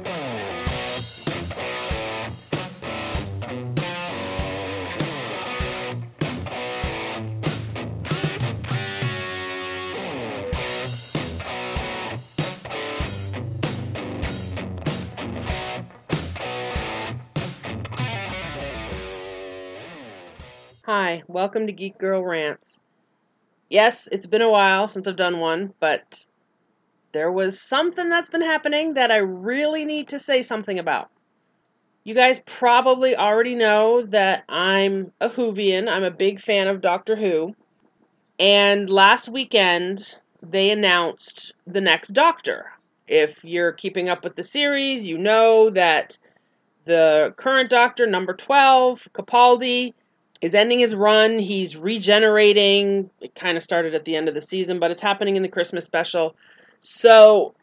Hi, welcome to Geek Girl Rants. Yes, it's been a while since I've done one, but there was something that's been happening that I really need to say something about. You guys probably already know that I'm a Whovian. I'm a big fan of Doctor Who. And last weekend, they announced the next Doctor. If you're keeping up with the series, you know that the current Doctor, number 12, Capaldi, is ending his run. He's regenerating. It kind of started at the end of the season, but it's happening in the Christmas special. So,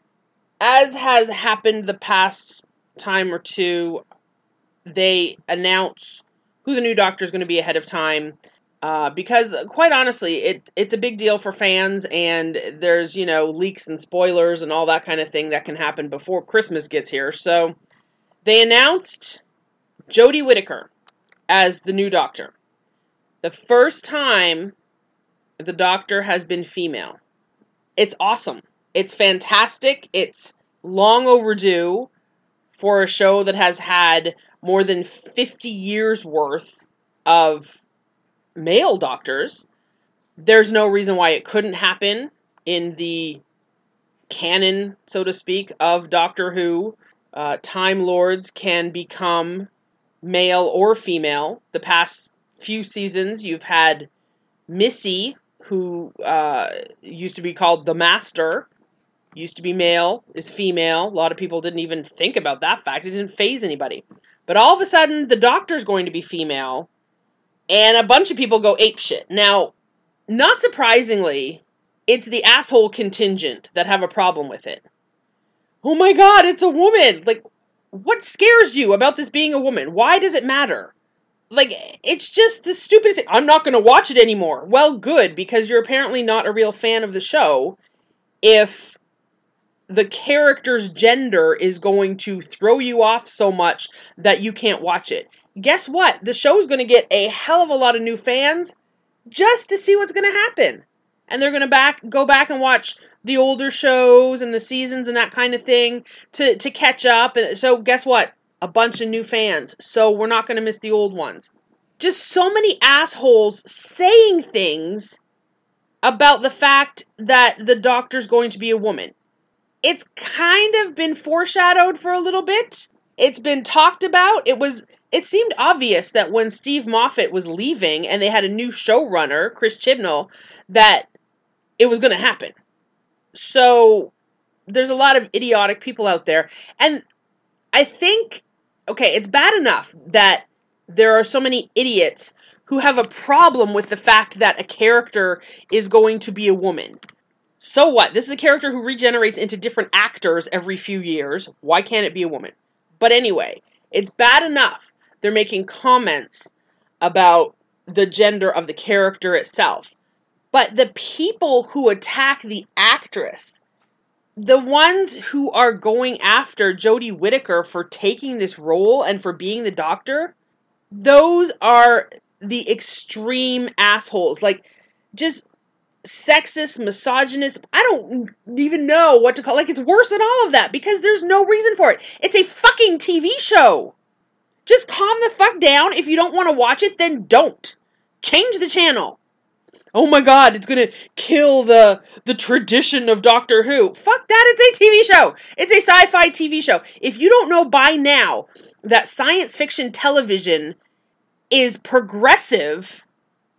as has happened the past time or two, they announce who the new Doctor is going to be ahead of time. Because, quite honestly, it's a big deal for fans, and there's, leaks and spoilers and all that kind of thing that can happen before Christmas gets here. So, they announced Jodie Whittaker as the new Doctor. The first time the Doctor has been female. It's awesome. It's fantastic. It's long overdue for a show that has had more than 50 years worth of male Doctors. There's no reason why it couldn't happen in the canon, so to speak, of Doctor Who. Time Lords can become male or female. The past few seasons, you've had Missy, who used to be called The Master, used to be male, is female. A lot of people didn't even think about that fact. It didn't phase anybody. But all of a sudden, the Doctor's going to be female, and a bunch of people go apeshit. Now, not surprisingly, it's the asshole contingent that have a problem with it. Oh my God, it's a woman! Like, what scares you about this being a woman? Why does it matter? Like, it's just the stupidest thing. I'm not going to watch it anymore. Well, good, because you're apparently not a real fan of the show if the character's gender is going to throw you off so much that you can't watch it. Guess what? The show's going to get a hell of a lot of new fans just to see what's going to happen. And they're going to go back and watch the older shows and the seasons and that kind of thing to catch up. So guess what? A bunch of new fans. So we're not going to miss the old ones. Just so many assholes saying things about the fact that the Doctor's going to be a woman. It's kind of been foreshadowed for a little bit. It's been talked about. It seemed obvious that when Steve Moffat was leaving and they had a new showrunner, Chris Chibnall, that it was going to happen. So there's a lot of idiotic people out there. And I think, okay, it's bad enough that there are so many idiots who have a problem with the fact that a character is going to be a woman. So what? This is a character who regenerates into different actors every few years. Why can't it be a woman? But anyway, it's bad enough they're making comments about the gender of the character itself. But the people who attack the actress, the ones who are going after Jodie Whittaker for taking this role and for being the Doctor, those are the extreme assholes. Like, just sexist, misogynist, I don't even know what to call it. Like, it's worse than all of that because there's no reason for it. It's a fucking TV show. Just calm the fuck down. If you don't want to watch it, then don't. Change the channel. Oh my God, it's going to kill the tradition of Doctor Who. Fuck that, it's a TV show. It's a sci-fi TV show. If you don't know by now that science fiction television is progressive,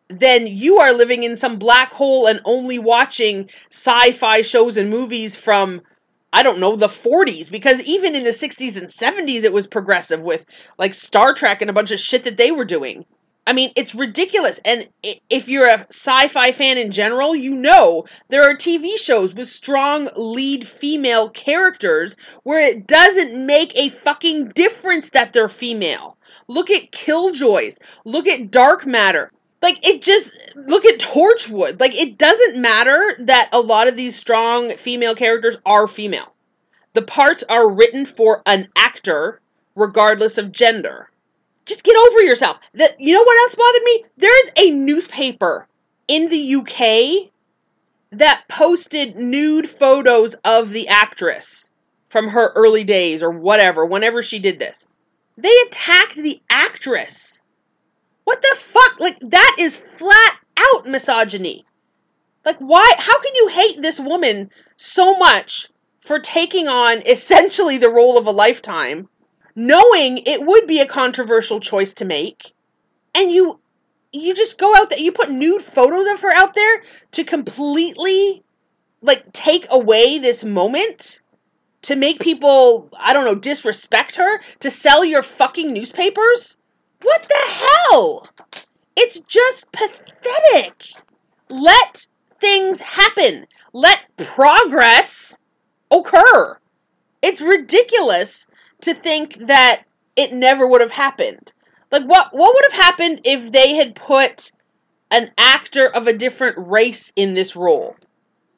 then you are living in some black hole and only watching sci-fi shows and movies from, I don't know, the 40s. Because even in the 60s and 70s, it was progressive with, like, Star Trek and a bunch of shit that they were doing. I mean, it's ridiculous. And if you're a sci-fi fan in general, you know there are TV shows with strong lead female characters where it doesn't make a fucking difference that they're female. Look at Killjoys. Look at Dark Matter. Like, look at Torchwood. Like, it doesn't matter that a lot of these strong female characters are female. The parts are written for an actor, regardless of gender. Just get over yourself. You know what else bothered me? There's a newspaper in the UK that posted nude photos of the actress from her early days or whatever, whenever she did this. They attacked the actress. What the fuck? Like, that is flat out misogyny. Like, why? How can you hate this woman so much for taking on essentially the role of a lifetime, knowing it would be a controversial choice to make, and you just go out there, you put nude photos of her out there to completely, like, take away this moment, to make people, I don't know, disrespect her, to sell your fucking newspapers? What the hell? It's just pathetic. Let things happen. Let progress occur. It's ridiculous to think that it never would have happened. Like, what would have happened if they had put an actor of a different race in this role?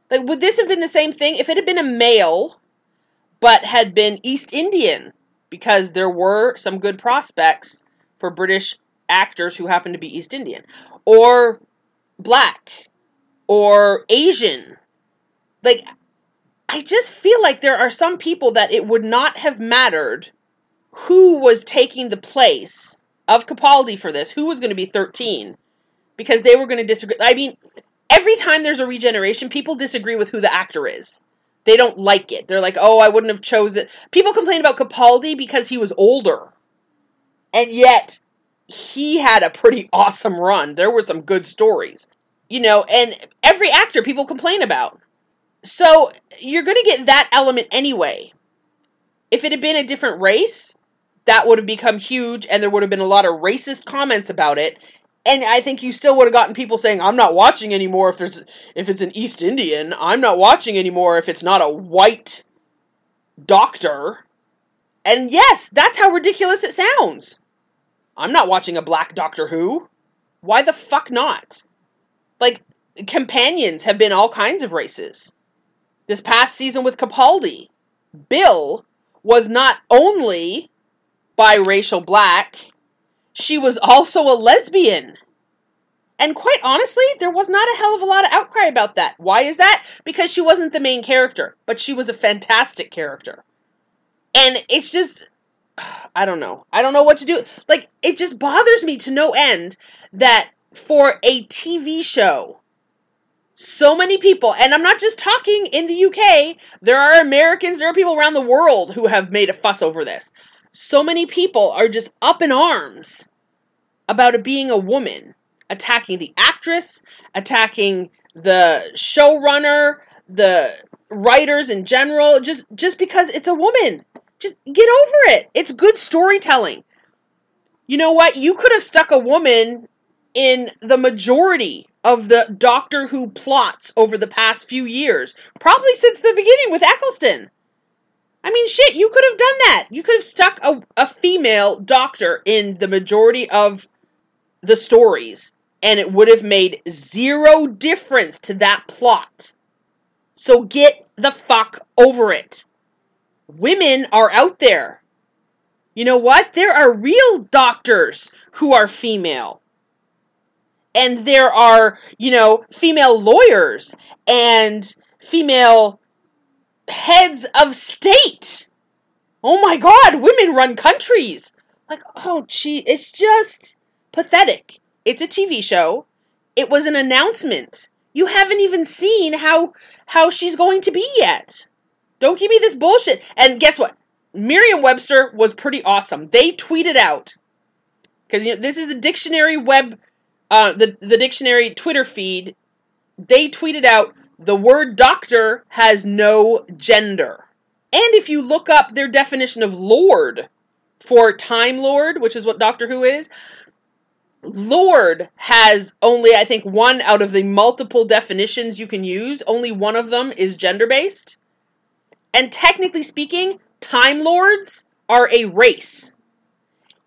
Like, would this have been the same thing? If it had been a male, but had been East Indian, because there were some good prospects for British actors who happened to be East Indian, or black, or Asian. Like, I just feel like there are some people that it would not have mattered who was taking the place of Capaldi for this, who was going to be 13, because they were going to disagree. I mean, every time there's a regeneration, people disagree with who the actor is. They don't like it. They're like, oh, I wouldn't have chosen. People complain about Capaldi because he was older, and yet he had a pretty awesome run. There were some good stories, you know, and every actor people complain about. So you're going to get that element anyway. If it had been a different race, that would have become huge, and there would have been a lot of racist comments about it. And I think you still would have gotten people saying, I'm not watching anymore if it's an East Indian. I'm not watching anymore if it's not a white doctor. And yes, that's how ridiculous it sounds. I'm not watching a black Doctor Who. Why the fuck not? Like, companions have been all kinds of races. This past season with Capaldi, Bill was not only biracial black, she was also a lesbian. And quite honestly, there was not a hell of a lot of outcry about that. Why is that? Because she wasn't the main character, but she was a fantastic character. And it's just, I don't know. I don't know what to do. Like, it just bothers me to no end that for a TV show, so many people, and I'm not just talking in the UK, there are Americans, there are people around the world who have made a fuss over this. So many people are just up in arms about it being a woman, attacking the actress, attacking the showrunner, the writers in general, just because it's a woman. Just get over it. It's good storytelling. You know what? You could have stuck a woman in the majority of the Doctor Who plots over the past few years, probably since the beginning with Eccleston. I mean, shit, you could have done that. You could have stuck a female doctor in the majority of the stories, and it would have made zero difference to that plot. So get the fuck over it. Women are out there. You know what? There are real doctors who are female. And there are, you know, female lawyers and female heads of state. Oh my God, women run countries. Like, oh gee, it's just pathetic. It's a TV show. It was an announcement. You haven't even seen how she's going to be yet. Don't give me this bullshit. And guess what? Merriam-Webster was pretty awesome. They tweeted out, because you know, this is the dictionary web, the dictionary Twitter feed. They tweeted out, the word doctor has no gender. And if you look up their definition of lord for Time Lord, which is what Doctor Who is, lord has only, I think, one out of the multiple definitions you can use. Only one of them is gender-based. And technically speaking, Time Lords are a race.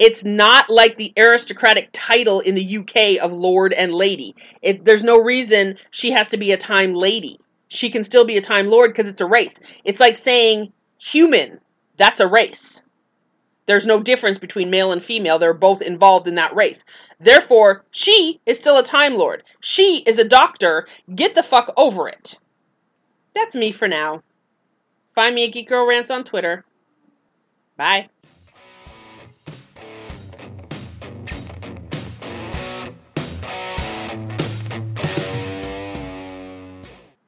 It's not like the aristocratic title in the UK of Lord and Lady. There's no reason she has to be a Time Lady. She can still be a Time Lord because it's a race. It's like saying human, that's a race. There's no difference between male and female. They're both involved in that race. Therefore, she is still a Time Lord. She is a doctor. Get the fuck over it. That's me for now. Find me at Geek Girl Rants on Twitter. Bye.